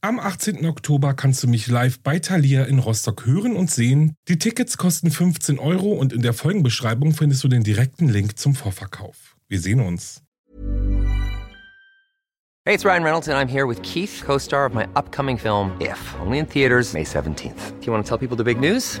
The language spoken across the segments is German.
Am 18. Oktober kannst du mich live bei Thalia in Rostock hören und sehen. Die Tickets kosten 15 € und in der Folgenbeschreibung findest du den direkten Link zum Vorverkauf. Wir sehen uns. Hey, it's Ryan Reynolds and I'm here with Keith, co-star of my upcoming film, If, only in theaters May 17th. Do you want to tell people the big news?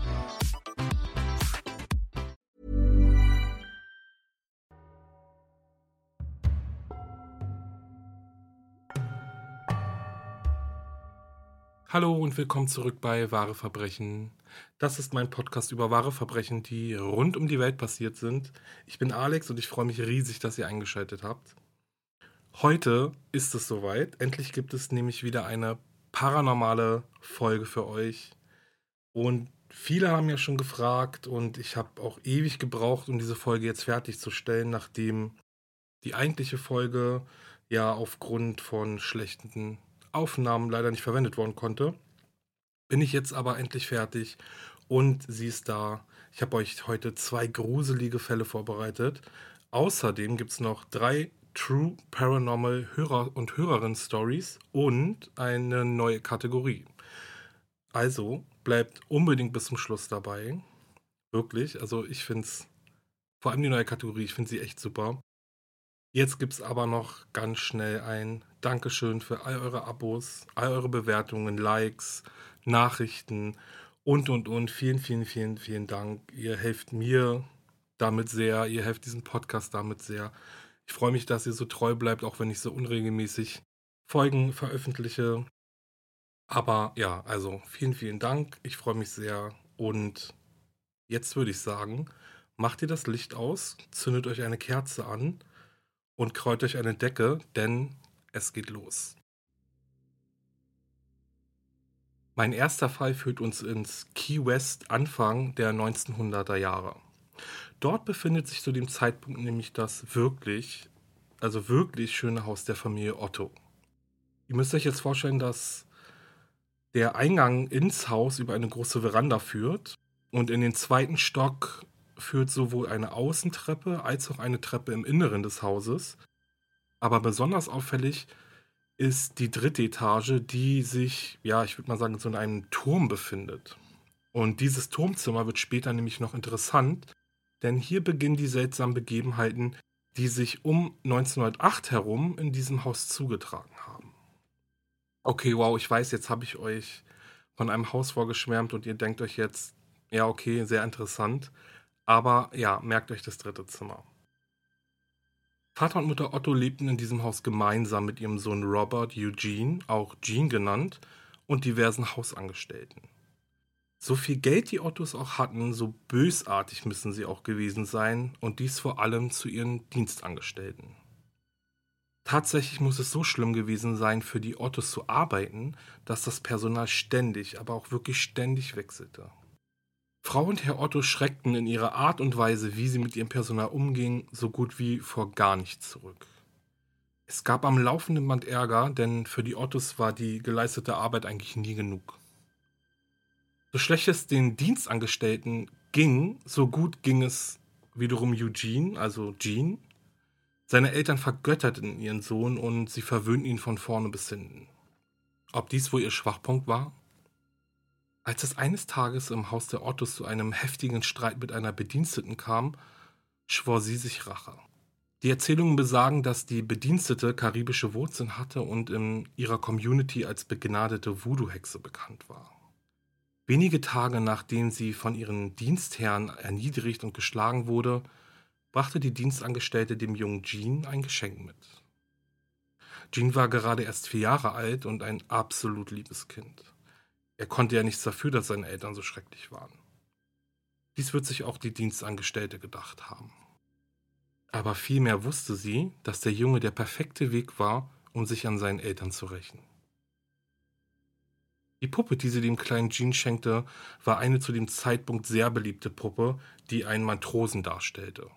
Hallo und willkommen zurück bei Wahre Verbrechen. Das ist mein Podcast über wahre Verbrechen, die rund um die Welt passiert sind. Ich bin Alex und ich freue mich riesig, dass ihr eingeschaltet habt. Heute ist es soweit. Endlich gibt es nämlich wieder eine paranormale Folge für euch. Und viele haben ja schon gefragt und ich habe auch ewig gebraucht, um diese Folge jetzt fertigzustellen, nachdem die eigentliche Folge ja aufgrund von schlechten Aufnahmen leider nicht verwendet worden konnte, bin ich jetzt aber endlich fertig und sie ist da. Ich habe euch heute 2 gruselige Fälle vorbereitet. Außerdem gibt es noch 3 True Paranormal Hörer- und Hörerinnen-Stories und eine neue Kategorie. Also bleibt unbedingt bis zum Schluss dabei. Wirklich, also ich finde es, vor allem die neue Kategorie, ich finde sie echt super. Jetzt gibt es aber noch ganz schnell ein Dankeschön für all eure Abos, all eure Bewertungen, Likes, Nachrichten und. Vielen, vielen, vielen, vielen Dank. Ihr helft mir damit sehr, ihr helft diesem Podcast damit sehr. Ich freue mich, dass ihr so treu bleibt, auch wenn ich so unregelmäßig Folgen veröffentliche. Aber ja, also vielen, vielen Dank. Ich freue mich sehr und jetzt würde ich sagen, macht ihr das Licht aus, zündet euch eine Kerze an und kreut euch eine Decke, denn es geht los. Mein erster Fall führt uns ins Key West Anfang der 1900er Jahre. Dort befindet sich zu dem Zeitpunkt nämlich das wirklich schöne Haus der Familie Otto. Ihr müsst euch jetzt vorstellen, dass der Eingang ins Haus über eine große Veranda führt und in den 2. Stock führt sowohl eine Außentreppe als auch eine Treppe im Inneren des Hauses. Aber besonders auffällig ist die 3. Etage, die sich, ja, ich würde mal sagen, so in einem Turm befindet. Und dieses Turmzimmer wird später nämlich noch interessant, denn hier beginnen die seltsamen Begebenheiten, die sich um 1908 herum in diesem Haus zugetragen haben. Okay, wow, ich weiß, jetzt habe ich euch von einem Haus vorgeschwärmt und ihr denkt euch jetzt, ja, okay, sehr interessant. Aber ja, merkt euch das 3. Zimmer. Vater und Mutter Otto lebten in diesem Haus gemeinsam mit ihrem Sohn Robert Eugene, auch Gene genannt, und diversen Hausangestellten. So viel Geld die Ottos auch hatten, so bösartig müssen sie auch gewesen sein, und dies vor allem zu ihren Dienstangestellten. Tatsächlich muss es so schlimm gewesen sein, für die Ottos zu arbeiten, dass das Personal ständig, aber auch wirklich ständig wechselte. Frau und Herr Otto schreckten in ihrer Art und Weise, wie sie mit ihrem Personal umgingen, so gut wie vor gar nichts zurück. Es gab am laufenden Band Ärger, denn für die Ottos war die geleistete Arbeit eigentlich nie genug. So schlecht es den Dienstangestellten ging, so gut ging es wiederum Eugene, also Gene. Seine Eltern vergötterten ihren Sohn und sie verwöhnten ihn von vorne bis hinten. Ob dies wohl ihr Schwachpunkt war? Als es eines Tages im Haus der Ottos zu einem heftigen Streit mit einer Bediensteten kam, schwor sie sich Rache. Die Erzählungen besagen, dass die Bedienstete karibische Wurzeln hatte und in ihrer Community als begnadete Voodoo-Hexe bekannt war. Wenige Tage nachdem sie von ihren Dienstherren erniedrigt und geschlagen wurde, brachte die Dienstangestellte dem jungen Gene ein Geschenk mit. Gene war gerade erst 4 Jahre alt und ein absolut liebes Kind. Er konnte ja nichts dafür, dass seine Eltern so schrecklich waren. Dies wird sich auch die Dienstangestellte gedacht haben. Aber vielmehr wusste sie, dass der Junge der perfekte Weg war, um sich an seinen Eltern zu rächen. Die Puppe, die sie dem kleinen Gene schenkte, war eine zu dem Zeitpunkt sehr beliebte Puppe, die einen Matrosen darstellte.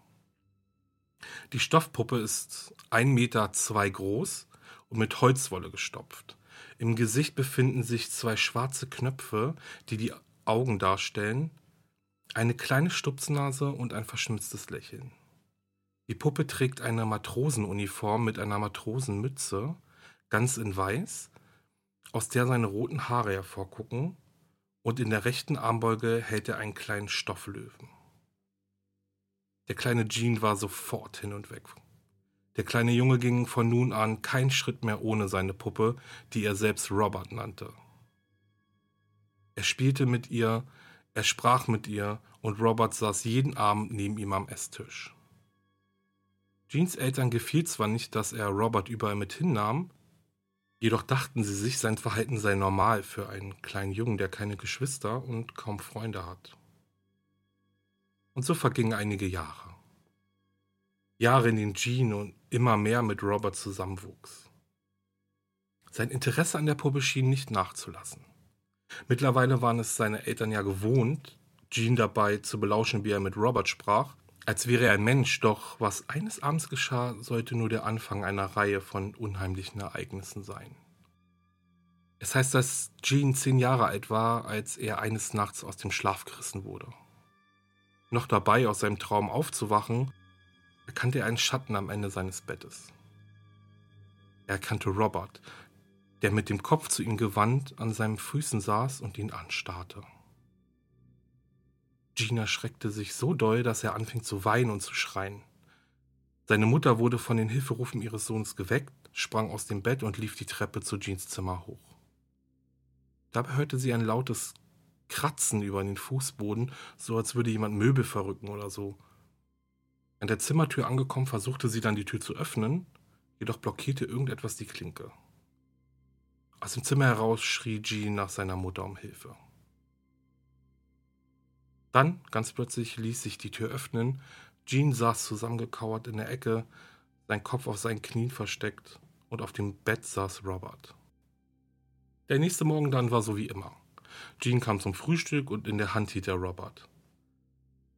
Die Stoffpuppe ist 1,02 Meter groß und mit Holzwolle gestopft. Im Gesicht befinden sich 2 schwarze Knöpfe, die die Augen darstellen, eine kleine Stupsnase und ein verschmitztes Lächeln. Die Puppe trägt eine Matrosenuniform mit einer Matrosenmütze, ganz in weiß, aus der seine roten Haare hervorgucken, und in der rechten Armbeuge hält er einen kleinen Stofflöwen. Der kleine Gene war sofort hin und weg. Der kleine Junge ging von nun an keinen Schritt mehr ohne seine Puppe, die er selbst Robert nannte. Er spielte mit ihr, er sprach mit ihr, und Robert saß jeden Abend neben ihm am Esstisch. Jeans Eltern gefiel zwar nicht, dass er Robert überall mit hinnahm, jedoch dachten sie sich, sein Verhalten sei normal für einen kleinen Jungen, der keine Geschwister und kaum Freunde hat. Und so vergingen einige Jahre. Jahre, in denen Gene immer mehr mit Robert zusammenwuchs. Sein Interesse an der Puppe schien nicht nachzulassen. Mittlerweile waren es seine Eltern ja gewohnt, Gene dabei zu belauschen, wie er mit Robert sprach, als wäre er ein Mensch, doch was eines Abends geschah, sollte nur der Anfang einer Reihe von unheimlichen Ereignissen sein. Es heißt, dass Gene 10 Jahre alt war, als er eines Nachts aus dem Schlaf gerissen wurde. Noch dabei, aus seinem Traum aufzuwachen, erkannte er einen Schatten am Ende seines Bettes. Er erkannte Robert, der mit dem Kopf zu ihm gewandt an seinen Füßen saß und ihn anstarrte. Gene erschreckte sich so doll, dass er anfing zu weinen und zu schreien. Seine Mutter wurde von den Hilferufen ihres Sohnes geweckt, sprang aus dem Bett und lief die Treppe zu Jeans Zimmer hoch. Dabei hörte sie ein lautes Kratzen über den Fußboden, so als würde jemand Möbel verrücken oder so. An der Zimmertür angekommen, versuchte sie dann die Tür zu öffnen, jedoch blockierte irgendetwas die Klinke. Aus dem Zimmer heraus schrie Gene nach seiner Mutter um Hilfe. Dann, ganz plötzlich, ließ sich die Tür öffnen. Gene saß zusammengekauert in der Ecke, sein Kopf auf seinen Knien versteckt, und auf dem Bett saß Robert. Der nächste Morgen dann war so wie immer. Gene kam zum Frühstück und in der Hand hielt er Robert.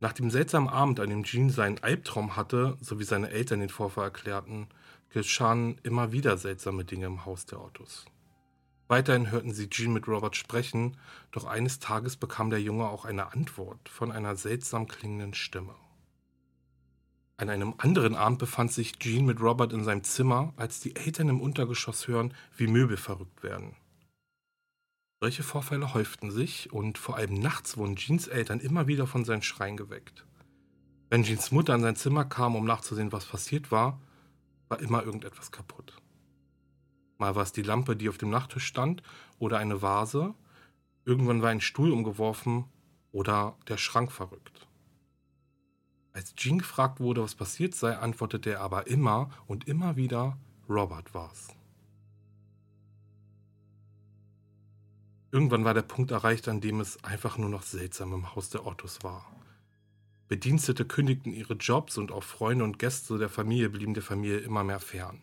Nach dem seltsamen Abend, an dem Gene seinen Albtraum hatte, so wie seine Eltern den Vorfall erklärten, geschahen immer wieder seltsame Dinge im Haus der Ottos. Weiterhin hörten sie Gene mit Robert sprechen, doch eines Tages bekam der Junge auch eine Antwort von einer seltsam klingenden Stimme. An einem anderen Abend befand sich Gene mit Robert in seinem Zimmer, als die Eltern im Untergeschoss hören, wie Möbel verrückt werden. Solche Vorfälle häuften sich, und vor allem nachts wurden Jeans Eltern immer wieder von seinen Schreien geweckt. Wenn Jeans Mutter in sein Zimmer kam, um nachzusehen, was passiert war, war immer irgendetwas kaputt. Mal war es die Lampe, die auf dem Nachttisch stand, oder eine Vase. Irgendwann war ein Stuhl umgeworfen oder der Schrank verrückt. Als Gene gefragt wurde, was passiert sei, antwortete er aber immer und immer wieder, Robert war's. Irgendwann war der Punkt erreicht, an dem es einfach nur noch seltsam im Haus der Ottos war. Bedienstete kündigten ihre Jobs, und auch Freunde und Gäste der Familie blieben der Familie immer mehr fern.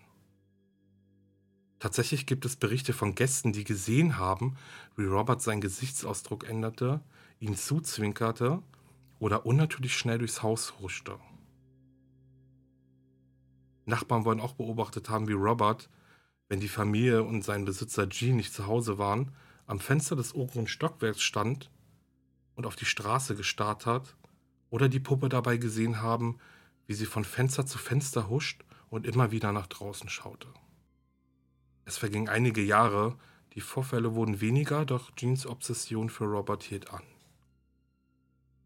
Tatsächlich gibt es Berichte von Gästen, die gesehen haben, wie Robert seinen Gesichtsausdruck änderte, ihm zuzwinkerte oder unnatürlich schnell durchs Haus huschte. Nachbarn wollen auch beobachtet haben, wie Robert, wenn die Familie und sein Besitzer Gene nicht zu Hause waren, am Fenster des oberen Stockwerks stand und auf die Straße gestarrt hat, oder die Puppe dabei gesehen haben, wie sie von Fenster zu Fenster huscht und immer wieder nach draußen schaute. Es vergingen einige Jahre, die Vorfälle wurden weniger, doch Jeans Obsession für Robert hielt an.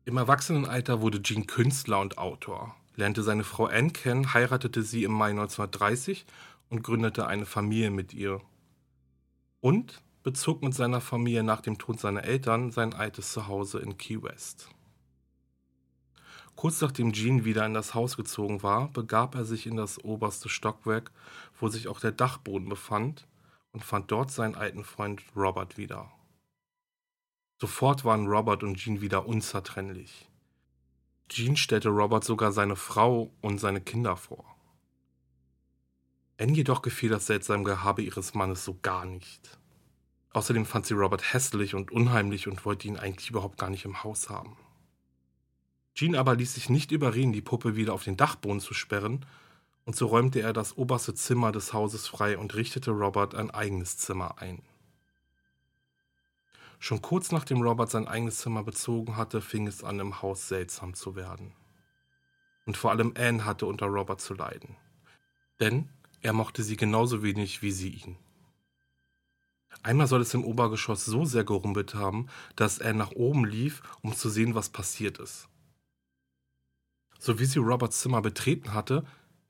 Im Erwachsenenalter wurde Gene Künstler und Autor, lernte seine Frau Ann kennen, heiratete sie im Mai 1930 und gründete eine Familie mit ihr. Und bezog mit seiner Familie nach dem Tod seiner Eltern sein altes Zuhause in Key West. Kurz nachdem Gene wieder in das Haus gezogen war, begab er sich in das oberste Stockwerk, wo sich auch der Dachboden befand, und fand dort seinen alten Freund Robert wieder. Sofort waren Robert und Gene wieder unzertrennlich. Gene stellte Robert sogar seine Frau und seine Kinder vor. Ann jedoch gefiel das seltsame Gehabe ihres Mannes so gar nicht. Außerdem fand sie Robert hässlich und unheimlich und wollte ihn eigentlich überhaupt gar nicht im Haus haben. Gene aber ließ sich nicht überreden, die Puppe wieder auf den Dachboden zu sperren, und so räumte er das oberste Zimmer des Hauses frei und richtete Robert ein eigenes Zimmer ein. Schon kurz nachdem Robert sein eigenes Zimmer bezogen hatte, fing es an, im Haus seltsam zu werden. Und vor allem Ann hatte unter Robert zu leiden. Denn er mochte sie genauso wenig wie sie ihn. Einmal soll es im Obergeschoss so sehr gerumpelt haben, dass Ann nach oben lief, um zu sehen, was passiert ist. So wie sie Roberts Zimmer betreten hatte,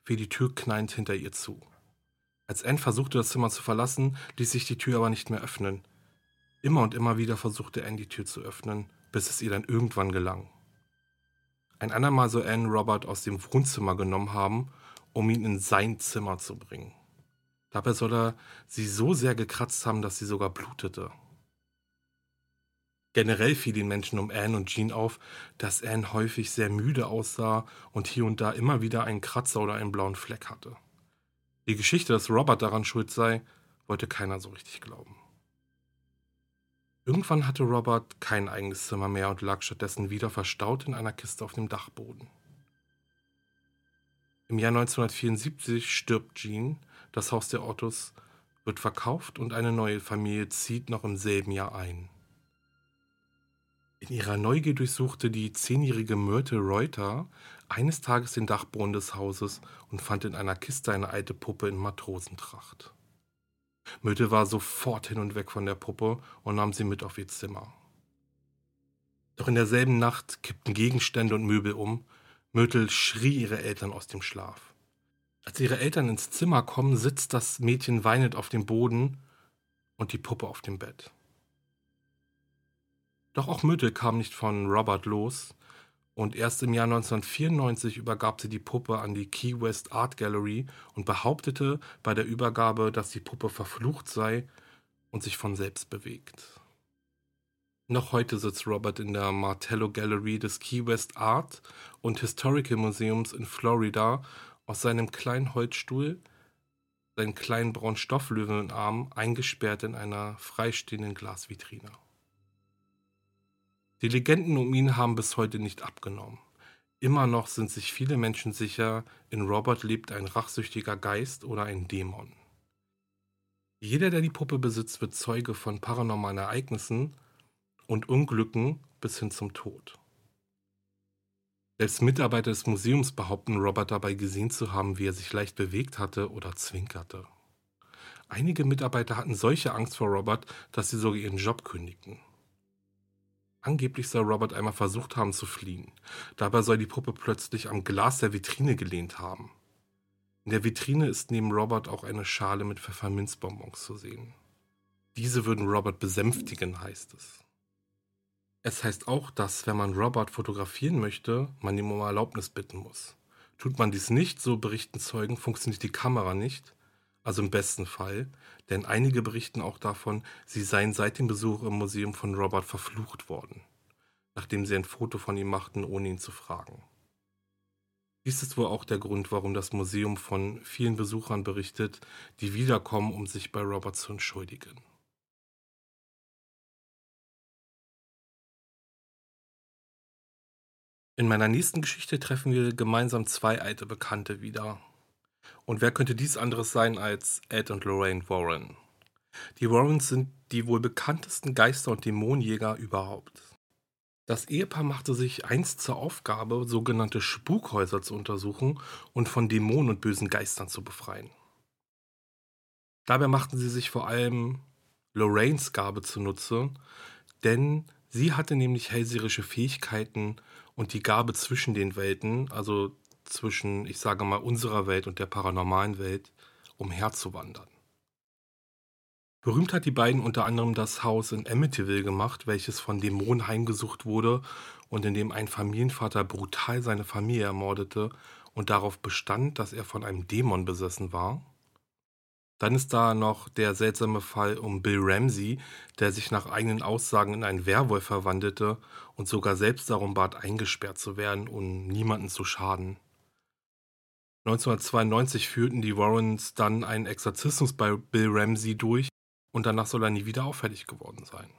fiel die Tür knallend hinter ihr zu. Als Ann versuchte, das Zimmer zu verlassen, ließ sich die Tür aber nicht mehr öffnen. Immer und immer wieder versuchte Ann, die Tür zu öffnen, bis es ihr dann irgendwann gelang. Ein andermal soll Ann Robert aus dem Wohnzimmer genommen haben, um ihn in sein Zimmer zu bringen. Dabei soll er sie so sehr gekratzt haben, dass sie sogar blutete. Generell fiel den Menschen um Ann und Gene auf, dass Ann häufig sehr müde aussah und hier und da immer wieder einen Kratzer oder einen blauen Fleck hatte. Die Geschichte, dass Robert daran schuld sei, wollte keiner so richtig glauben. Irgendwann hatte Robert kein eigenes Zimmer mehr und lag stattdessen wieder verstaut in einer Kiste auf dem Dachboden. Im Jahr 1974 stirbt Gene, das Haus der Ottos wird verkauft und eine neue Familie zieht noch im selben Jahr ein. In ihrer Neugier durchsuchte die 10-jährige Myrtle Reuter eines Tages den Dachboden des Hauses und fand in einer Kiste eine alte Puppe in Matrosentracht. Myrtle war sofort hin und weg von der Puppe und nahm sie mit auf ihr Zimmer. Doch in derselben Nacht kippten Gegenstände und Möbel um. Myrtle schrie ihre Eltern aus dem Schlaf. Als ihre Eltern ins Zimmer kommen, sitzt das Mädchen weinend auf dem Boden und die Puppe auf dem Bett. Doch auch Myrtle kam nicht von Robert los und erst im Jahr 1994 übergab sie die Puppe an die Key West Art Gallery und behauptete bei der Übergabe, dass die Puppe verflucht sei und sich von selbst bewegt. Noch heute sitzt Robert in der Martello Gallery des Key West Art und Historical Museums in Florida aus seinem kleinen Holzstuhl, seinen kleinen braunen Stofflöwen im Arm, eingesperrt in einer freistehenden Glasvitrine. Die Legenden um ihn haben bis heute nicht abgenommen. Immer noch sind sich viele Menschen sicher, in Robert lebt ein rachsüchtiger Geist oder ein Dämon. Jeder, der die Puppe besitzt, wird Zeuge von paranormalen Ereignissen und Unglücken bis hin zum Tod. Selbst Mitarbeiter des Museums behaupten, Robert dabei gesehen zu haben, wie er sich leicht bewegt hatte oder zwinkerte. Einige Mitarbeiter hatten solche Angst vor Robert, dass sie sogar ihren Job kündigten. Angeblich soll Robert einmal versucht haben zu fliehen. Dabei soll die Puppe plötzlich am Glas der Vitrine gelehnt haben. In der Vitrine ist neben Robert auch eine Schale mit Pfefferminzbonbons zu sehen. Diese würden Robert besänftigen, heißt es. Es heißt auch, dass, wenn man Robert fotografieren möchte, man ihm um Erlaubnis bitten muss. Tut man dies nicht, so berichten Zeugen, funktioniert die Kamera nicht, also im besten Fall, denn einige berichten auch davon, sie seien seit dem Besuch im Museum von Robert verflucht worden, nachdem sie ein Foto von ihm machten, ohne ihn zu fragen. Dies ist wohl auch der Grund, warum das Museum von vielen Besuchern berichtet, die wiederkommen, um sich bei Robert zu entschuldigen. In meiner nächsten Geschichte treffen wir gemeinsam zwei alte Bekannte wieder. Und wer könnte dies anderes sein als Ed und Lorraine Warren? Die Warrens sind die wohl bekanntesten Geister- und Dämonenjäger überhaupt. Das Ehepaar machte sich einst zur Aufgabe, sogenannte Spukhäuser zu untersuchen und von Dämonen und bösen Geistern zu befreien. Dabei machten sie sich vor allem Lorraines Gabe zunutze, denn sie hatte nämlich hellseherische Fähigkeiten und die Gabe zwischen den Welten, also zwischen, ich sage mal, unserer Welt und der paranormalen Welt, umherzuwandern. Berühmt hat die beiden unter anderem das Haus in Amityville gemacht, welches von Dämonen heimgesucht wurde und in dem ein Familienvater brutal seine Familie ermordete und darauf bestand, dass er von einem Dämon besessen war. Dann ist da noch der seltsame Fall um Bill Ramsey, der sich nach eigenen Aussagen in einen Werwolf verwandelte und sogar selbst darum bat, eingesperrt zu werden, um niemanden zu schaden. 1992 führten die Warrens dann einen Exorzismus bei Bill Ramsey durch und danach soll er nie wieder auffällig geworden sein.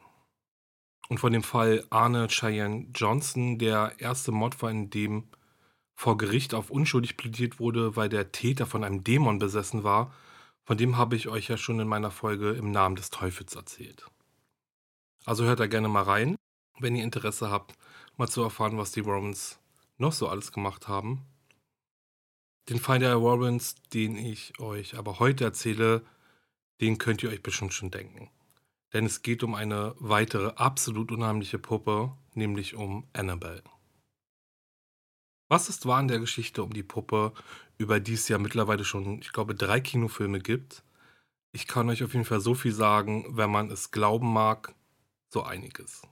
Und von dem Fall Arne Cheyenne Johnson, der erste Mord war, in dem vor Gericht auf unschuldig plädiert wurde, weil der Täter von einem Dämon besessen war, von dem habe ich euch ja schon in meiner Folge Im Namen des Teufels erzählt. Also hört da gerne mal rein, wenn ihr Interesse habt, mal zu erfahren, was die Warrens noch so alles gemacht haben. Den Fall der Warrens, den ich euch aber heute erzähle, den könnt ihr euch bestimmt schon denken. Denn es geht um eine weitere absolut unheimliche Puppe, nämlich um Annabelle. Was ist wahr an der Geschichte um die Puppe, über die es ja mittlerweile schon, ich glaube, 3 Kinofilme gibt? Ich kann euch auf jeden Fall so viel sagen, wenn man es glauben mag, so einiges.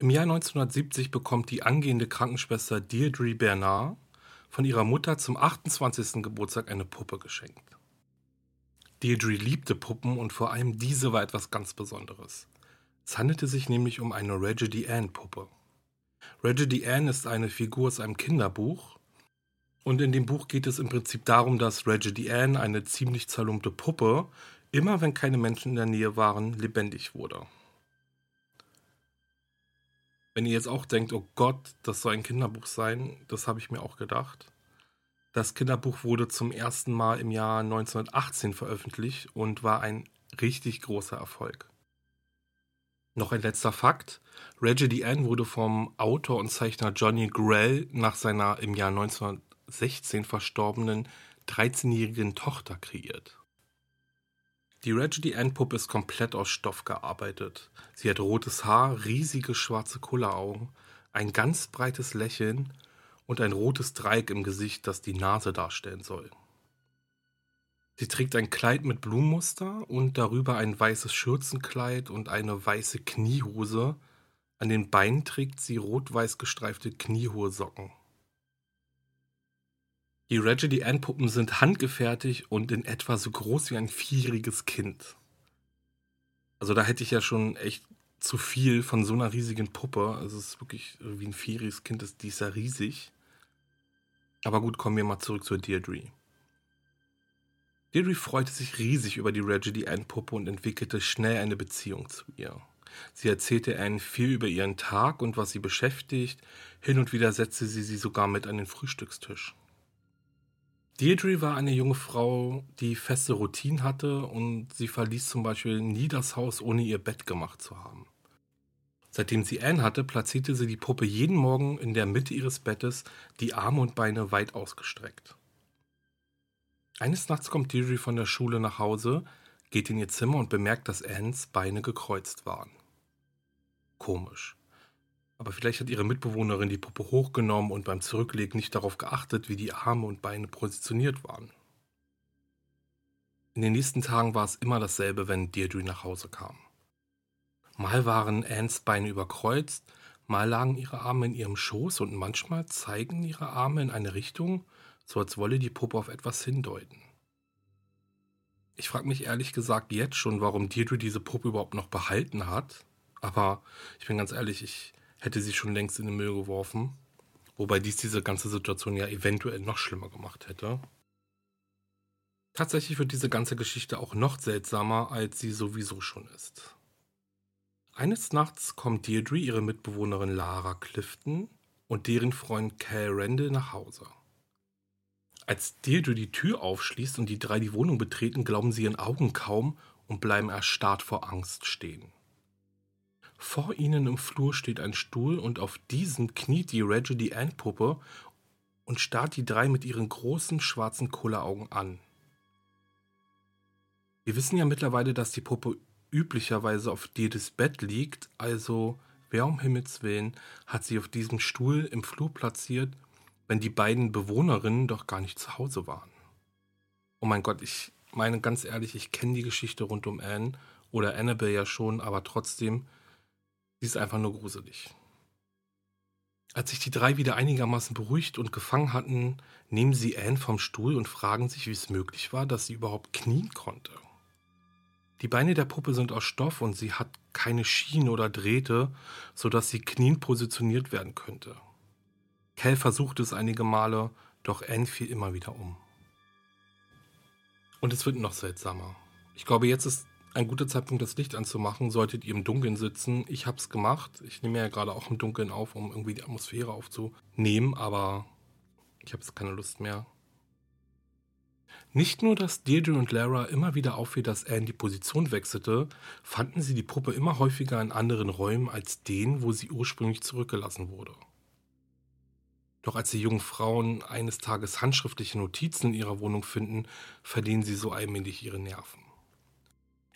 Im Jahr 1970 bekommt die angehende Krankenschwester Deirdre Bernard von ihrer Mutter zum 28. Geburtstag eine Puppe geschenkt. Deirdre liebte Puppen und vor allem diese war etwas ganz Besonderes. Es handelte sich nämlich um eine Raggedy Ann Puppe. Raggedy Ann ist eine Figur aus einem Kinderbuch und in dem Buch geht es im Prinzip darum, dass Raggedy Ann, eine ziemlich zerlumpte Puppe, immer wenn keine Menschen in der Nähe waren, lebendig wurde. Wenn ihr jetzt auch denkt, oh Gott, das soll ein Kinderbuch sein, das habe ich mir auch gedacht. Das Kinderbuch wurde zum ersten Mal im Jahr 1918 veröffentlicht und war ein richtig großer Erfolg. Noch ein letzter Fakt: Raggedy Ann wurde vom Autor und Zeichner Johnny Grell nach seiner im Jahr 1916 verstorbenen 13-jährigen Tochter kreiert. Die Raggedy Ann-Puppe ist komplett aus Stoff gearbeitet. Sie hat rotes Haar, riesige schwarze Kulleraugen, ein ganz breites Lächeln und ein rotes Dreieck im Gesicht, das die Nase darstellen soll. Sie trägt ein Kleid mit Blumenmuster und darüber ein weißes Schürzenkleid und eine weiße Kniehose. An den Beinen trägt sie rot-weiß gestreifte kniehohe Socken. Die Raggedy Ann-Puppen sind handgefertigt und in etwa so groß wie ein 4-jähriges Kind. Also da hätte ich ja schon echt zu viel von so einer riesigen Puppe. Also es ist wirklich wie ein 4-jähriges Kind, die ist ja riesig. Aber gut, kommen wir mal zurück zur Deirdre. Deirdre freute sich riesig über die Raggedy Ann-Puppe und entwickelte schnell eine Beziehung zu ihr. Sie erzählte Ann viel über ihren Tag und was sie beschäftigt, hin und wieder setzte sie sogar mit an den Frühstückstisch. Deirdre war eine junge Frau, die feste Routinen hatte und sie verließ zum Beispiel nie das Haus, ohne ihr Bett gemacht zu haben. Seitdem sie Ann hatte, platzierte sie die Puppe jeden Morgen in der Mitte ihres Bettes, die Arme und Beine weit ausgestreckt. Eines Nachts kommt Deirdre von der Schule nach Hause, geht in ihr Zimmer und bemerkt, dass Anns Beine gekreuzt waren. Komisch. Aber vielleicht hat ihre Mitbewohnerin die Puppe hochgenommen und beim Zurücklegen nicht darauf geachtet, wie die Arme und Beine positioniert waren. In den nächsten Tagen war es immer dasselbe, wenn Deirdre nach Hause kam. Mal waren Anns Beine überkreuzt, mal lagen ihre Arme in ihrem Schoß und manchmal zeigen ihre Arme in eine Richtung, so als wolle die Puppe auf etwas hindeuten. Ich frage mich ehrlich gesagt jetzt schon, warum Deirdre diese Puppe überhaupt noch behalten hat. Aber ich bin ganz ehrlich, ich hätte sie schon längst in den Müll geworfen. Wobei dies diese ganze Situation ja eventuell noch schlimmer gemacht hätte. Tatsächlich wird diese ganze Geschichte auch noch seltsamer, als sie sowieso schon ist. Eines Nachts kommt Deirdre, ihre Mitbewohnerin Lara Clifton und deren Freund Cal Randall nach Hause. Als Deirdre die Tür aufschließt und die 3 die Wohnung betreten, glauben sie ihren Augen kaum und bleiben erstarrt vor Angst stehen. Vor ihnen im Flur steht ein Stuhl und auf diesem kniet die Raggedy Ann-Puppe und starrt die 3 mit ihren großen schwarzen Kulleraugen an. Wir wissen ja mittlerweile, dass die Puppe üblicherweise auf Deirdres Bett liegt, also wer um Himmels Willen hat sie auf diesem Stuhl im Flur platziert, wenn die beiden Bewohnerinnen doch gar nicht zu Hause waren. Oh mein Gott, ich meine ganz ehrlich, ich kenne die Geschichte rund um Ann oder Annabelle ja schon, aber trotzdem, Sie ist einfach nur gruselig. Als sich die drei wieder einigermaßen beruhigt und gefangen hatten, nehmen sie Anne vom Stuhl und fragen sich, wie es möglich war, dass sie überhaupt knien konnte. Die Beine der Puppe sind aus Stoff und sie hat keine Schienen oder Drähte, sodass sie knien positioniert werden könnte. Cal versuchte es einige Male, doch Anne fiel immer wieder um. Und es wird noch seltsamer. Ich glaube, jetzt ist ein guter Zeitpunkt, das Licht anzumachen. Solltet ihr im Dunkeln sitzen, ich habe es gemacht. Ich nehme ja gerade auch im Dunkeln auf, um irgendwie die Atmosphäre aufzunehmen, aber ich habe jetzt keine Lust mehr. Nicht nur, dass Deirdre und Lara immer wieder auffiel, dass Anne die Position wechselte, fanden sie die Puppe immer häufiger in anderen Räumen als denen, wo sie ursprünglich zurückgelassen wurde. Doch als die jungen Frauen eines Tages handschriftliche Notizen in ihrer Wohnung finden, verlieren sie so allmählich ihre Nerven.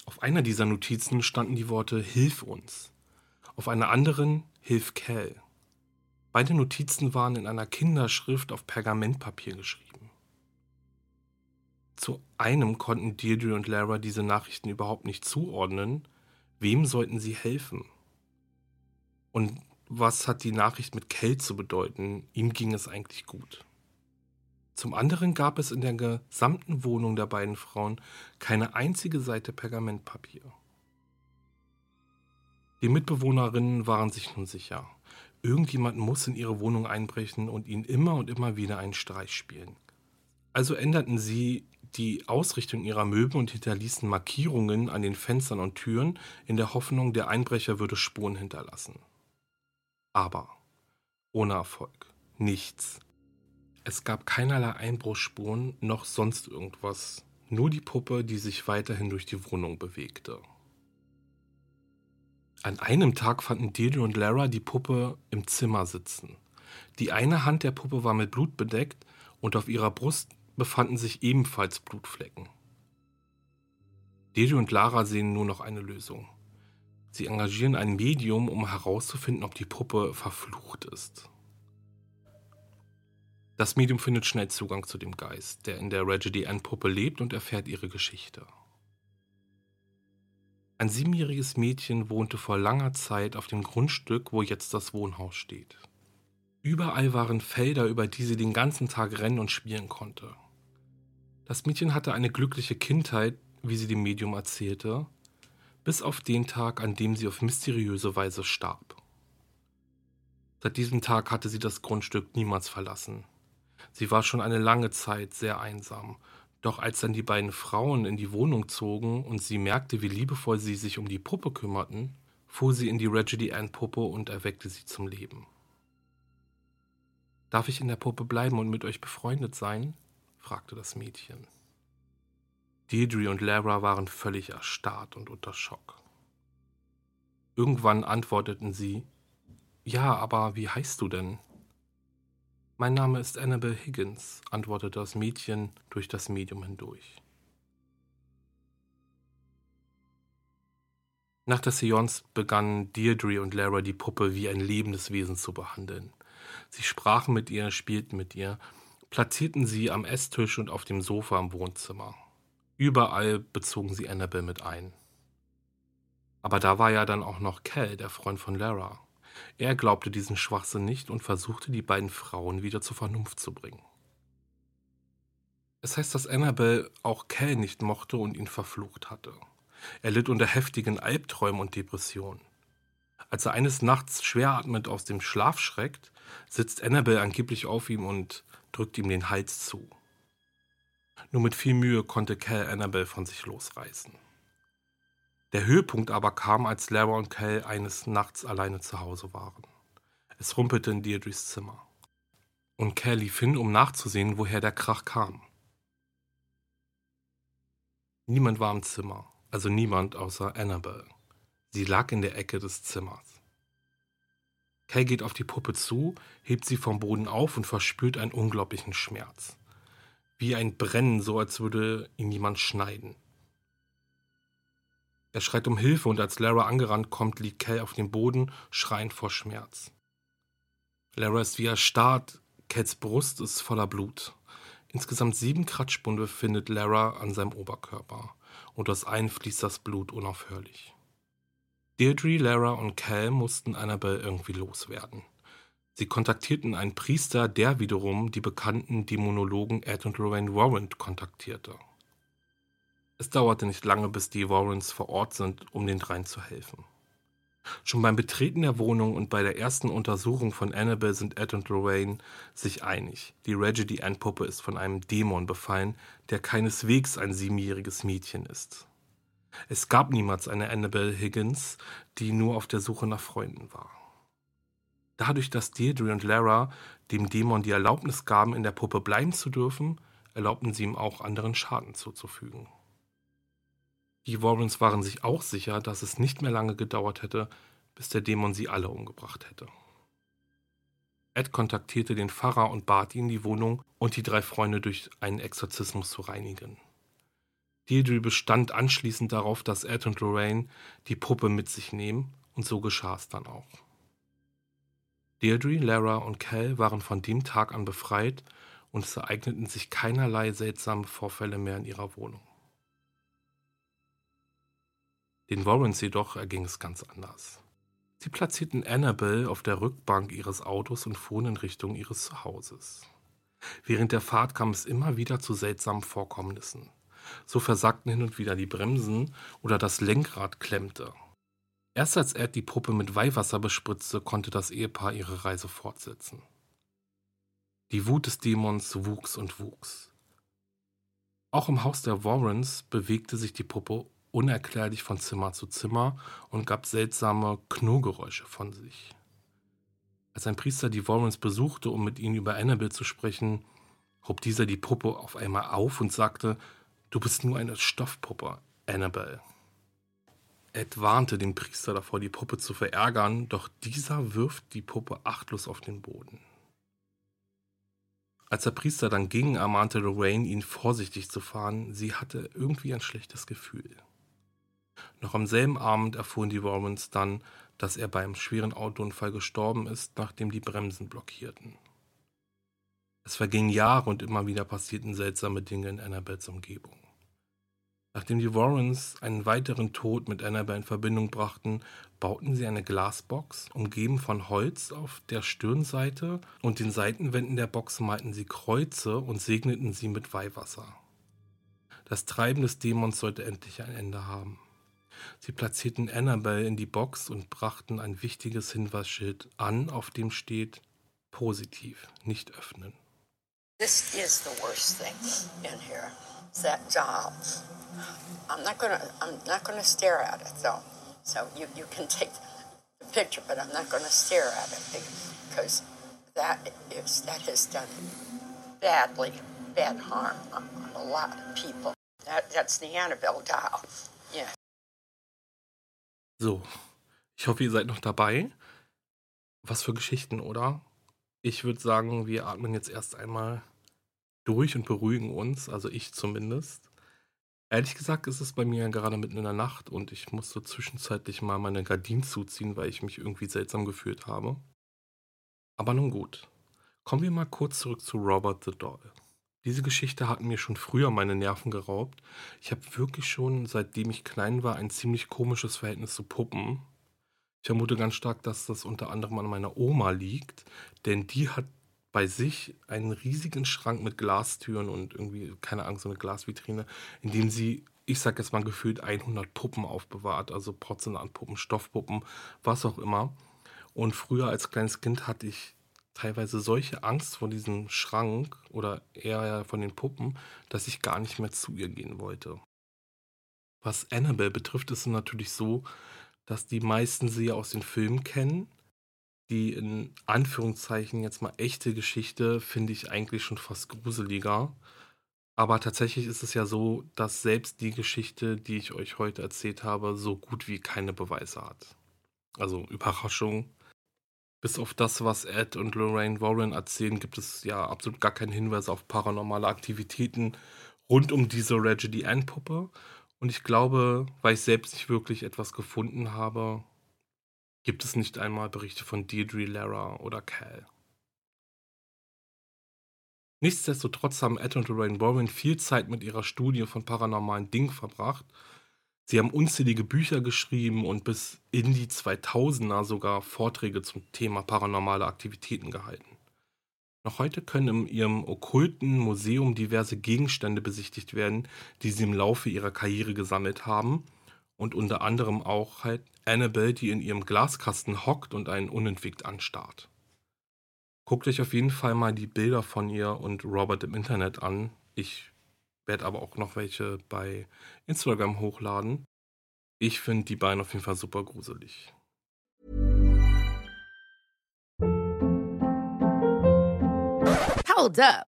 Auf einer dieser Notizen standen die Worte »Hilf uns«, auf einer anderen »Hilf Cal«. Beide Notizen waren in einer Kinderschrift auf Pergamentpapier geschrieben. Zu einem konnten Deirdre und Lara diese Nachrichten überhaupt nicht zuordnen. Wem sollten sie helfen? Und was hat die Nachricht mit Cal zu bedeuten? Ihm ging es eigentlich gut. Zum anderen gab es in der gesamten Wohnung der beiden Frauen keine einzige Seite Pergamentpapier. Die Mitbewohnerinnen waren sich nun sicher. Irgendjemand muss in ihre Wohnung einbrechen und ihnen immer und immer wieder einen Streich spielen. Also änderten sie die Ausrichtung ihrer Möbel und hinterließen Markierungen an den Fenstern und Türen, in der Hoffnung, der Einbrecher würde Spuren hinterlassen. Aber ohne Erfolg. Nichts. Es gab keinerlei Einbruchsspuren, noch sonst irgendwas. Nur die Puppe, die sich weiterhin durch die Wohnung bewegte. An einem Tag fanden Deirdre und Lara die Puppe im Zimmer sitzen. Die eine Hand der Puppe war mit Blut bedeckt und auf ihrer Brust befanden sich ebenfalls Blutflecken. Deirdre und Lara sehen nur noch eine Lösung. Sie engagieren ein Medium, um herauszufinden, ob die Puppe verflucht ist. Das Medium findet schnell Zugang zu dem Geist, der in der Raggedy Ann-Puppe lebt, und erfährt ihre Geschichte. Ein 7-jähriges Mädchen wohnte vor langer Zeit auf dem Grundstück, wo jetzt das Wohnhaus steht. Überall waren Felder, über die sie den ganzen Tag rennen und spielen konnte. Das Mädchen hatte eine glückliche Kindheit, wie sie dem Medium erzählte, bis auf den Tag, an dem sie auf mysteriöse Weise starb. Seit diesem Tag hatte sie das Grundstück niemals verlassen. Sie war schon eine lange Zeit sehr einsam. Doch als dann die beiden Frauen in die Wohnung zogen und sie merkte, wie liebevoll sie sich um die Puppe kümmerten, fuhr sie in die Raggedy Ann-Puppe und erweckte sie zum Leben. »Darf ich in der Puppe bleiben und mit euch befreundet sein?« fragte das Mädchen. Deirdre und Lara waren völlig erstarrt und unter Schock. Irgendwann antworteten sie, »Ja, aber wie heißt du denn?« »Mein Name ist Annabelle Higgins«, antwortete das Mädchen durch das Medium hindurch. Nach der Seance begannen Deirdre und Lara die Puppe wie ein lebendes Wesen zu behandeln. Sie sprachen mit ihr, spielten mit ihr, platzierten sie am Esstisch und auf dem Sofa im Wohnzimmer. Überall bezogen sie Annabelle mit ein. Aber da war ja dann auch noch Cal, der Freund von Lara. Er glaubte diesen Schwachsinn nicht und versuchte, die beiden Frauen wieder zur Vernunft zu bringen. Es heißt, dass Annabelle auch Cal nicht mochte und ihn verflucht hatte. Er litt unter heftigen Albträumen und Depressionen. Als er eines Nachts schweratmend aus dem Schlaf schreckt, sitzt Annabelle angeblich auf ihm und drückt ihm den Hals zu. Nur mit viel Mühe konnte Cal Annabelle von sich losreißen. Der Höhepunkt aber kam, als Lara und Cal eines Nachts alleine zu Hause waren. Es rumpelte in Deirdres Zimmer. Und Cal lief hin, um nachzusehen, woher der Krach kam. Niemand war im Zimmer, also niemand außer Annabelle. Sie lag in der Ecke des Zimmers. Cal geht auf die Puppe zu, hebt sie vom Boden auf und verspürt einen unglaublichen Schmerz. Wie ein Brennen, so als würde ihn jemand schneiden. Er schreit um Hilfe und als Lara angerannt kommt, liegt Cal auf dem Boden, schreiend vor Schmerz. Lara ist wie erstarrt, Cals Brust ist voller Blut. Insgesamt 7 Kratzspunde findet Lara an seinem Oberkörper und aus einem fließt das Blut unaufhörlich. Deirdre, Lara und Cal mussten Annabelle irgendwie loswerden. Sie kontaktierten einen Priester, der wiederum die bekannten Dämonologen Ed und Lorraine Warren kontaktierte. Es dauerte nicht lange, bis die Warrens vor Ort sind, um den dreien zu helfen. Schon beim Betreten der Wohnung und bei der ersten Untersuchung von Annabelle sind Ed und Lorraine sich einig. Die Raggedy Ann-Puppe ist von einem Dämon befallen, der keineswegs ein 7-jähriges Mädchen ist. Es gab niemals eine Annabelle Higgins, die nur auf der Suche nach Freunden war. Dadurch, dass Deirdre und Lara dem Dämon die Erlaubnis gaben, in der Puppe bleiben zu dürfen, erlaubten sie ihm auch, anderen Schaden zuzufügen. Die Warrens waren sich auch sicher, dass es nicht mehr lange gedauert hätte, bis der Dämon sie alle umgebracht hätte. Ed kontaktierte den Pfarrer und bat ihn, die Wohnung und die drei Freunde durch einen Exorzismus zu reinigen. Deirdre bestand anschließend darauf, dass Ed und Lorraine die Puppe mit sich nehmen, und so geschah es dann auch. Deirdre, Lara und Cal waren von dem Tag an befreit und es ereigneten sich keinerlei seltsame Vorfälle mehr in ihrer Wohnung. Den Warrens jedoch erging es ganz anders. Sie platzierten Annabelle auf der Rückbank ihres Autos und fuhren in Richtung ihres Zuhauses. Während der Fahrt kam es immer wieder zu seltsamen Vorkommnissen. So versagten hin und wieder die Bremsen oder das Lenkrad klemmte. Erst als Ed die Puppe mit Weihwasser bespritzte, konnte das Ehepaar ihre Reise fortsetzen. Die Wut des Dämons wuchs und wuchs. Auch im Haus der Warrens bewegte sich die Puppe unerklärlich von Zimmer zu Zimmer und gab seltsame Knurrgeräusche von sich. Als ein Priester die Warrens besuchte, um mit ihnen über Annabelle zu sprechen, hob dieser die Puppe auf einmal auf und sagte: "Du bist nur eine Stoffpuppe, Annabelle." Ed warnte den Priester davor, die Puppe zu verärgern, doch dieser wirft die Puppe achtlos auf den Boden. Als der Priester dann ging, ermahnte Lorraine, ihn vorsichtig zu fahren. Sie hatte irgendwie ein schlechtes Gefühl. Noch am selben Abend erfuhren die Warrens dann, dass er bei einem schweren Autounfall gestorben ist, nachdem die Bremsen blockierten. Es vergingen Jahre und immer wieder passierten seltsame Dinge in Annabels Umgebung. Nachdem die Warrens einen weiteren Tod mit Annabelle in Verbindung brachten, bauten sie eine Glasbox, umgeben von Holz auf der Stirnseite, und den Seitenwänden der Box malten sie Kreuze und segneten sie mit Weihwasser. Das Treiben des Dämons sollte endlich ein Ende haben. Sie platzierten Annabelle in die Box und brachten ein wichtiges Hinweisschild an, auf dem steht: "Positiv, nicht öffnen." This is the worst thing in here. It's that job. I'm not gonna stare at it though. So you can take the picture, but I'm not gonna stare at it because that has done bad harm on a lot of people. That's the Annabelle doll. Yeah. So, ich hoffe, ihr seid noch dabei. Was für Geschichten, oder? Ich würde sagen, wir atmen jetzt erst einmal durch und beruhigen uns, also ich zumindest. Ehrlich gesagt ist es bei mir gerade mitten in der Nacht und ich musste zwischenzeitlich mal meine Gardinen zuziehen, weil ich mich irgendwie seltsam gefühlt habe. Aber nun gut, kommen wir mal kurz zurück zu Robert the Doll. Diese Geschichte hat mir schon früher meine Nerven geraubt. Ich habe wirklich schon, seitdem ich klein war, ein ziemlich komisches Verhältnis zu Puppen. Ich vermute ganz stark, dass das unter anderem an meiner Oma liegt, denn die hat bei sich einen riesigen Schrank mit Glastüren und irgendwie, keine Ahnung, so eine Glasvitrine, in dem sie, ich sag jetzt mal gefühlt, 100 Puppen aufbewahrt, also Porzellanpuppen, Stoffpuppen, was auch immer. Und früher als kleines Kind hatte ich teilweise solche Angst vor diesem Schrank oder eher von den Puppen, dass ich gar nicht mehr zu ihr gehen wollte. Was Annabelle betrifft, ist es natürlich so, dass die meisten sie ja aus den Filmen kennen. Die in Anführungszeichen jetzt mal echte Geschichte finde ich eigentlich schon fast gruseliger. Aber tatsächlich ist es ja so, dass selbst die Geschichte, die ich euch heute erzählt habe, so gut wie keine Beweise hat. Also Überraschung. Bis auf das, was Ed und Lorraine Warren erzählen, gibt es ja absolut gar keinen Hinweis auf paranormale Aktivitäten rund um diese Raggedy Ann-Puppe. Und ich glaube, weil ich selbst nicht wirklich etwas gefunden habe, gibt es nicht einmal Berichte von Deirdre, Lara oder Cal. Nichtsdestotrotz haben Ed und Lorraine Warren viel Zeit mit ihrer Studie von paranormalen Dingen verbracht. Sie haben unzählige Bücher geschrieben und bis in die 2000er sogar Vorträge zum Thema paranormale Aktivitäten gehalten. Noch heute können in ihrem okkulten Museum diverse Gegenstände besichtigt werden, die sie im Laufe ihrer Karriere gesammelt haben. Und unter anderem auch halt Annabelle, die in ihrem Glaskasten hockt und einen unentwegt anstarrt. Guckt euch auf jeden Fall mal die Bilder von ihr und Robert im Internet an. Ich werde aber auch noch welche bei Instagram hochladen. Ich finde die beiden auf jeden Fall super gruselig. Hold up.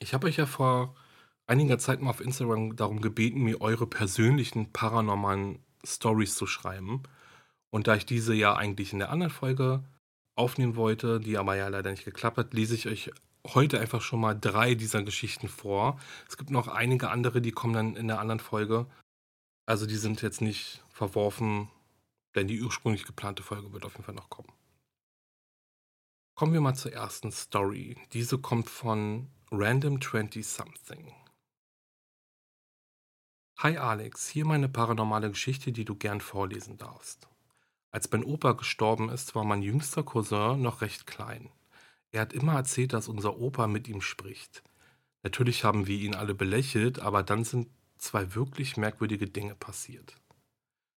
Ich habe euch ja vor einiger Zeit mal auf Instagram darum gebeten, mir eure persönlichen paranormalen Stories zu schreiben. Und da ich diese ja eigentlich in der anderen Folge aufnehmen wollte, die aber ja leider nicht geklappt hat, lese ich euch heute einfach schon mal 3 dieser Geschichten vor. Es gibt noch einige andere, die kommen dann in der anderen Folge. Also die sind jetzt nicht verworfen, denn die ursprünglich geplante Folge wird auf jeden Fall noch kommen. Kommen wir mal zur ersten Story. Diese kommt von Random 20-Something. Hi Alex, hier meine paranormale Geschichte, die du gern vorlesen darfst. Als mein Opa gestorben ist, war mein jüngster Cousin noch recht klein. Er hat immer erzählt, dass unser Opa mit ihm spricht. Natürlich haben wir ihn alle belächelt, aber dann sind 2 wirklich merkwürdige Dinge passiert.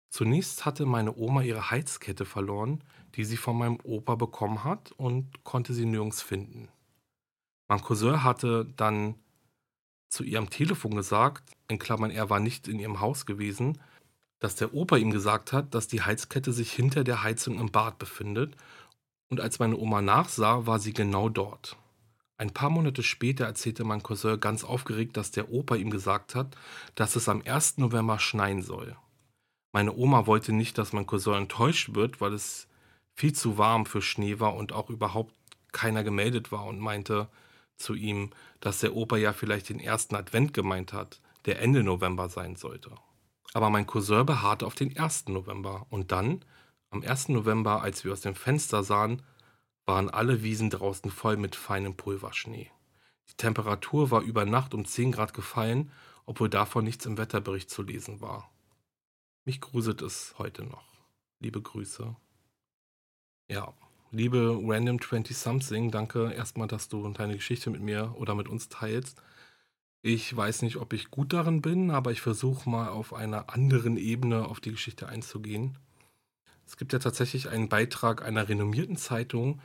Zunächst hatte meine Oma ihre Heizkette verloren, die sie von meinem Opa bekommen hat, und konnte sie nirgends finden. Mein Cousin hatte dann zu ihr am Telefon gesagt, in Klammern, er war nicht in ihrem Haus gewesen, dass der Opa ihm gesagt hat, dass die Heizkette sich hinter der Heizung im Bad befindet, und als meine Oma nachsah, war sie genau dort. Ein paar Monate später erzählte mein Cousin ganz aufgeregt, dass der Opa ihm gesagt hat, dass es am 1. November schneien soll. Meine Oma wollte nicht, dass mein Cousin enttäuscht wird, weil es viel zu warm für Schnee war und auch überhaupt keiner gemeldet war, und meinte zu ihm, dass der Opa ja vielleicht den ersten Advent gemeint hat, der Ende November sein sollte. Aber mein Cousin beharrte auf den 1. November und dann, am 1. November, als wir aus dem Fenster sahen, waren alle Wiesen draußen voll mit feinem Pulverschnee. Die Temperatur war über Nacht um 10 Grad gefallen, obwohl davon nichts im Wetterbericht zu lesen war. Mich gruselt es heute noch. Liebe Grüße. Ja. Liebe Random 20-Something, danke erstmal, dass du deine Geschichte mit mir oder mit uns teilst. Ich weiß nicht, ob ich gut darin bin, aber ich versuche mal auf einer anderen Ebene auf die Geschichte einzugehen. Es gibt ja tatsächlich einen Beitrag einer renommierten Zeitung,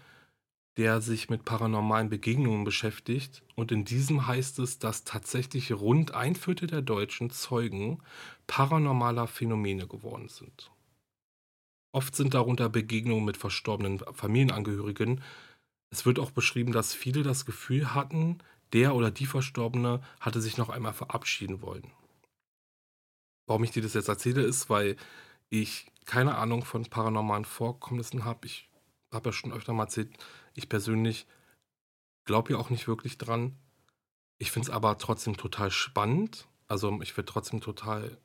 der sich mit paranormalen Begegnungen beschäftigt. Und in diesem heißt es, dass tatsächlich rund 1/4 der Deutschen Zeugen paranormaler Phänomene geworden sind. Oft sind darunter Begegnungen mit verstorbenen Familienangehörigen. Es wird auch beschrieben, dass viele das Gefühl hatten, der oder die Verstorbene hatte sich noch einmal verabschieden wollen. Warum ich dir das jetzt erzähle, ist, weil ich keine Ahnung von paranormalen Vorkommnissen habe. Ich habe ja schon öfter mal erzählt, ich persönlich glaube ja auch nicht wirklich dran. Ich finde es aber trotzdem total spannend. Also ich werde trotzdem total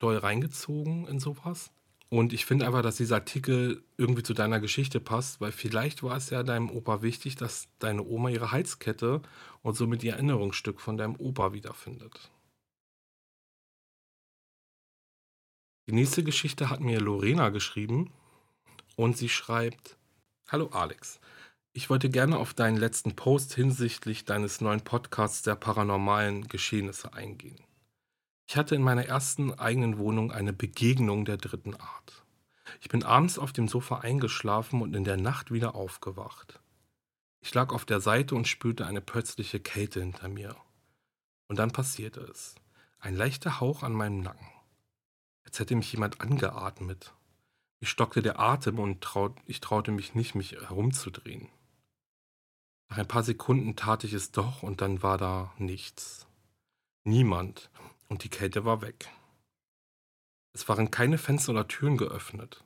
doll reingezogen in sowas. Und ich finde einfach, dass dieser Artikel irgendwie zu deiner Geschichte passt, weil vielleicht war es ja deinem Opa wichtig, dass deine Oma ihre Heizkette und somit ihr Erinnerungsstück von deinem Opa wiederfindet. Die nächste Geschichte hat mir Lorena geschrieben und sie schreibt: Hallo Alex, ich wollte gerne auf deinen letzten Post hinsichtlich deines neuen Podcasts der paranormalen Geschehnisse eingehen. Ich hatte in meiner ersten eigenen Wohnung eine Begegnung der dritten Art. Ich bin abends auf dem Sofa eingeschlafen und in der Nacht wieder aufgewacht. Ich lag auf der Seite und spürte eine plötzliche Kälte hinter mir. Und dann passierte es. Ein leichter Hauch an meinem Nacken. Als hätte mich jemand angeatmet. Mir stockte der Atem und ich traute mich nicht, mich herumzudrehen. Nach ein paar Sekunden tat ich es doch und dann war da nichts. Niemand. Und die Kälte war weg. Es waren keine Fenster oder Türen geöffnet.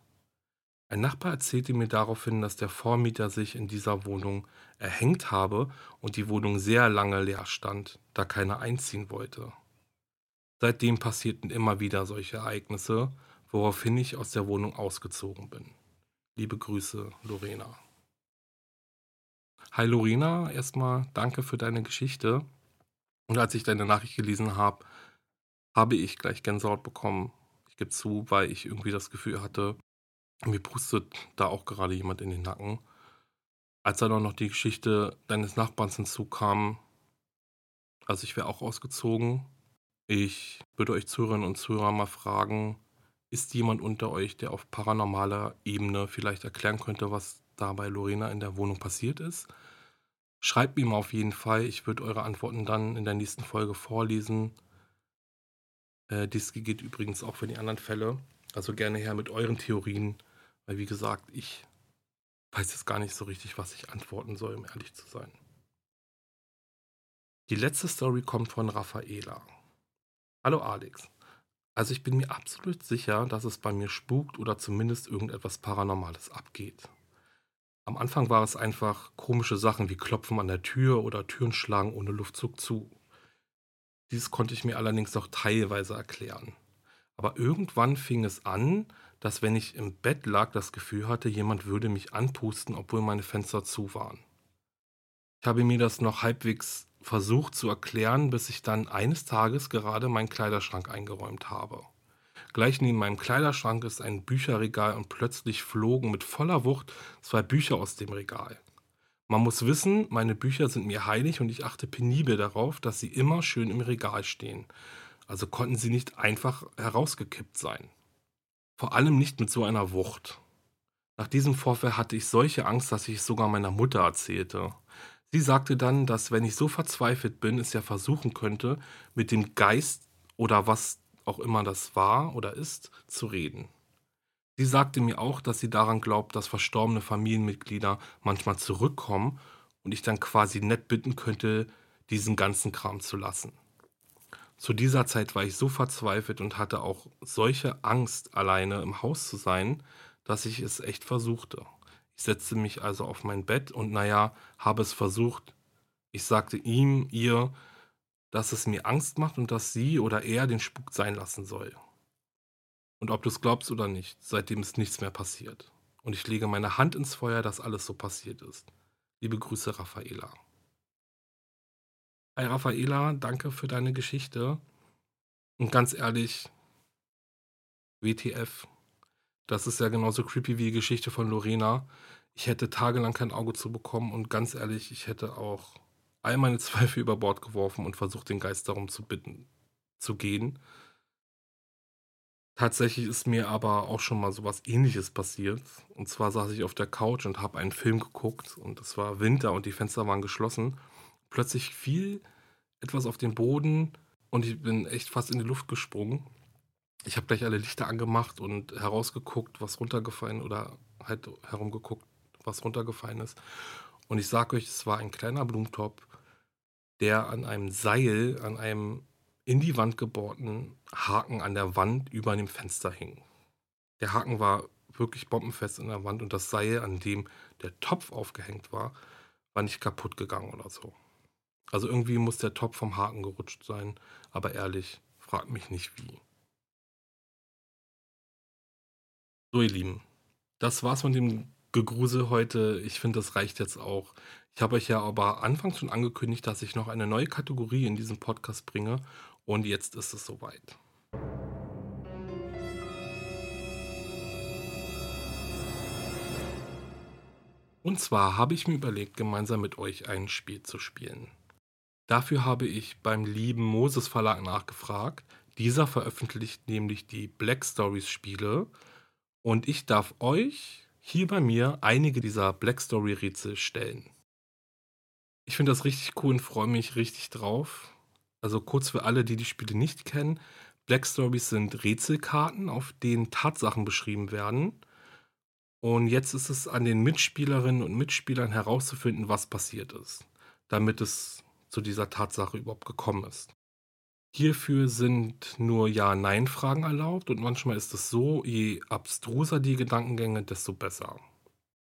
Ein Nachbar erzählte mir daraufhin, dass der Vormieter sich in dieser Wohnung erhängt habe und die Wohnung sehr lange leer stand, da keiner einziehen wollte. Seitdem passierten immer wieder solche Ereignisse, woraufhin ich aus der Wohnung ausgezogen bin. Liebe Grüße, Lorena. Hi Lorena, erstmal danke für deine Geschichte. Und als ich deine Nachricht gelesen habe, habe ich gleich Gänsehaut bekommen. Ich gebe zu, weil ich irgendwie das Gefühl hatte, mir pustet da auch gerade jemand in den Nacken. Als dann auch noch die Geschichte deines Nachbarns hinzukam, also ich wäre auch ausgezogen. Ich würde euch Zuhörerinnen und Zuhörer mal fragen, ist jemand unter euch, der auf paranormaler Ebene vielleicht erklären könnte, was da bei Lorena in der Wohnung passiert ist? Schreibt mir mal auf jeden Fall. Ich würde eure Antworten dann in der nächsten Folge vorlesen. Dies gilt übrigens auch für die anderen Fälle. Also gerne her mit euren Theorien, weil wie gesagt, ich weiß jetzt gar nicht so richtig, was ich antworten soll, um ehrlich zu sein. Die letzte Story kommt von Raffaela. Hallo Alex. Also ich bin mir absolut sicher, dass es bei mir spukt oder zumindest irgendetwas Paranormales abgeht. Am Anfang war es einfach komische Sachen wie Klopfen an der Tür oder Türen schlagen ohne Luftzug zu. Dies konnte ich mir allerdings auch teilweise erklären. Aber irgendwann fing es an, dass wenn ich im Bett lag, das Gefühl hatte, jemand würde mich anpusten, obwohl meine Fenster zu waren. Ich habe mir das noch halbwegs versucht zu erklären, bis ich dann eines Tages gerade meinen Kleiderschrank eingeräumt habe. Gleich neben meinem Kleiderschrank ist ein Bücherregal und plötzlich flogen mit voller Wucht 2 Bücher aus dem Regal. Man muss wissen, meine Bücher sind mir heilig und ich achte penibel darauf, dass sie immer schön im Regal stehen. Also konnten sie nicht einfach herausgekippt sein. Vor allem nicht mit so einer Wucht. Nach diesem Vorfall hatte ich solche Angst, dass ich es sogar meiner Mutter erzählte. Sie sagte dann, dass wenn ich so verzweifelt bin, es ja versuchen könnte, mit dem Geist oder was auch immer das war oder ist, zu reden. Sie sagte mir auch, dass sie daran glaubt, dass verstorbene Familienmitglieder manchmal zurückkommen und ich dann quasi nett bitten könnte, diesen ganzen Kram zu lassen. Zu dieser Zeit war ich so verzweifelt und hatte auch solche Angst, alleine im Haus zu sein, dass ich es echt versuchte. Ich setzte mich also auf mein Bett und habe es versucht. Ich sagte ihm, ihr, dass es mir Angst macht und dass sie oder er den Spuk sein lassen soll. Und ob du es glaubst oder nicht, seitdem ist nichts mehr passiert. Und ich lege meine Hand ins Feuer, dass alles so passiert ist. Liebe Grüße, Raffaela. Hi Raffaela, danke für deine Geschichte. Und ganz ehrlich, WTF, das ist ja genauso creepy wie die Geschichte von Lorena. Ich hätte tagelang kein Auge zu bekommen und ganz ehrlich, ich hätte auch all meine Zweifel über Bord geworfen und versucht, den Geist darum zu bitten, zu gehen. Tatsächlich ist mir aber auch schon mal sowas Ähnliches passiert. Und zwar saß ich auf der Couch und habe einen Film geguckt und es war Winter und die Fenster waren geschlossen. Plötzlich fiel etwas auf den Boden und ich bin echt fast in die Luft gesprungen. Ich habe gleich alle Lichter angemacht und herausgeguckt, was runtergefallen oder halt herumgeguckt, was runtergefallen ist. Und ich sage euch, es war ein kleiner Blumentopf, der an einem Seil, an einem in die Wand gebohrten Haken an der Wand über dem Fenster hing. Der Haken war wirklich bombenfest in der Wand und das Seil, an dem der Topf aufgehängt war, war nicht kaputt gegangen oder so. Also irgendwie muss der Topf vom Haken gerutscht sein, aber ehrlich, fragt mich nicht wie. So ihr Lieben, das war's von dem Gegrusel heute. Ich finde, das reicht jetzt auch. Ich habe euch ja aber anfangs schon angekündigt, dass ich noch eine neue Kategorie in diesem Podcast bringe und jetzt ist es soweit. Und zwar habe ich mir überlegt, gemeinsam mit euch ein Spiel zu spielen. Dafür habe ich beim lieben Moses Verlag nachgefragt. Dieser veröffentlicht nämlich die Black Stories Spiele und ich darf euch hier bei mir einige dieser Black Story Rätsel stellen. Ich finde das richtig cool und freue mich richtig drauf. Also kurz für alle, die die Spiele nicht kennen. Black Stories sind Rätselkarten, auf denen Tatsachen beschrieben werden. Und jetzt ist es an den Mitspielerinnen und Mitspielern herauszufinden, was passiert ist, damit es zu dieser Tatsache überhaupt gekommen ist. Hierfür sind nur Ja-Nein-Fragen erlaubt und manchmal ist es so, je abstruser die Gedankengänge, desto besser.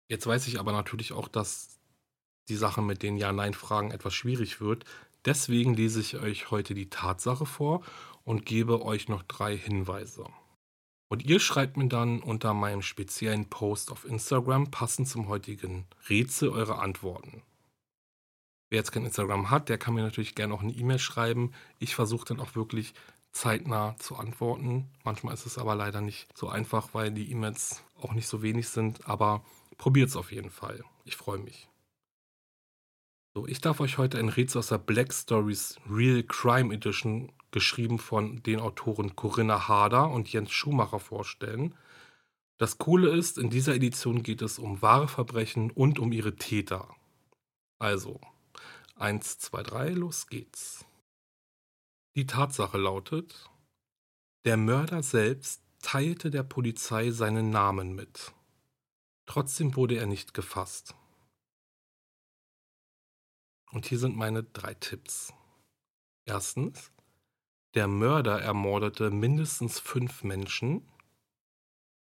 Jetzt weiß ich aber natürlich auch, dass die Sache mit den Ja-Nein-Fragen etwas schwierig wird. Deswegen lese ich euch heute die Tatsache vor und gebe euch noch 3 Hinweise. Und ihr schreibt mir dann unter meinem speziellen Post auf Instagram, passend zum heutigen Rätsel, eure Antworten. Wer jetzt kein Instagram hat, der kann mir natürlich gerne auch eine E-Mail schreiben. Ich versuche dann auch wirklich zeitnah zu antworten. Manchmal ist es aber leider nicht so einfach, weil die E-Mails auch nicht so wenig sind. Aber probiert es auf jeden Fall. Ich freue mich. So, ich darf euch heute ein Rätsel aus der Black Stories Real Crime Edition, geschrieben von den Autoren Corinna Harder und Jens Schumacher, vorstellen. Das Coole ist, in dieser Edition geht es um wahre Verbrechen und um ihre Täter. Also, 1, 2, 3, los geht's. Die Tatsache lautet: Der Mörder selbst teilte der Polizei seinen Namen mit. Trotzdem wurde er nicht gefasst. Und hier sind meine 3 Tipps. Erstens: Der Mörder ermordete mindestens 5 Menschen.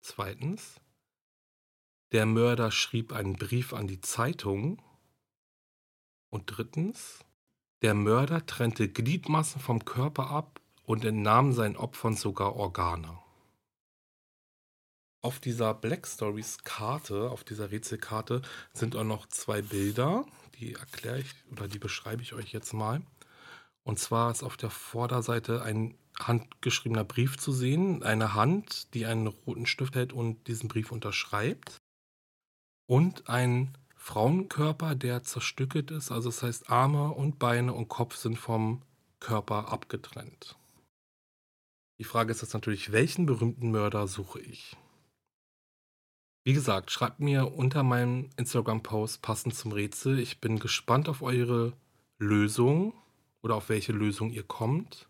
Zweitens: Der Mörder schrieb einen Brief an die Zeitung. Und drittens: Der Mörder trennte Gliedmaßen vom Körper ab und entnahm seinen Opfern sogar Organe. Auf dieser Black Stories Karte, auf dieser Rätselkarte, sind auch noch 2 Bilder, die erkläre ich oder die beschreibe ich euch jetzt mal. Und zwar ist auf der Vorderseite ein handgeschriebener Brief zu sehen, eine Hand, die einen roten Stift hält und diesen Brief unterschreibt, und ein Frauenkörper, der zerstückelt ist, also das heißt, Arme und Beine und Kopf sind vom Körper abgetrennt. Die Frage ist jetzt natürlich, welchen berühmten Mörder suche ich? Wie gesagt, schreibt mir unter meinem Instagram-Post passend zum Rätsel. Ich bin gespannt auf eure Lösung oder auf welche Lösung ihr kommt.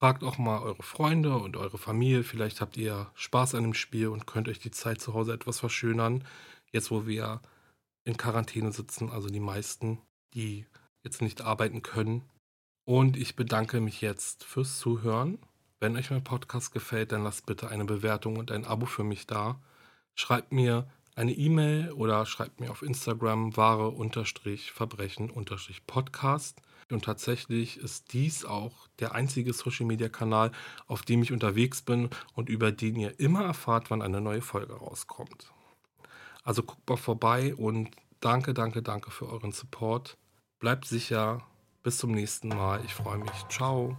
Fragt auch mal eure Freunde und eure Familie. Vielleicht habt ihr Spaß an dem Spiel und könnt euch die Zeit zu Hause etwas verschönern. Jetzt, wo wir in Quarantäne sitzen, also die meisten, die jetzt nicht arbeiten können. Und ich bedanke mich jetzt fürs Zuhören. Wenn euch mein Podcast gefällt, dann lasst bitte eine Bewertung und ein Abo für mich da. Schreibt mir eine E-Mail oder schreibt mir auf Instagram wahre_verbrechen_podcast. Und tatsächlich ist dies auch der einzige Social-Media-Kanal, auf dem ich unterwegs bin und über den ihr immer erfahrt, wann eine neue Folge rauskommt. Also guckt mal vorbei und danke für euren Support. Bleibt sicher. Bis zum nächsten Mal. Ich freue mich. Ciao.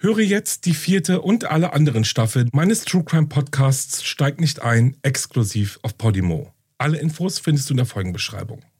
Höre jetzt die 4. und alle anderen Staffeln meines True Crime Podcasts Steigt nicht ein, exklusiv auf Podimo. Alle Infos findest du in der Folgenbeschreibung.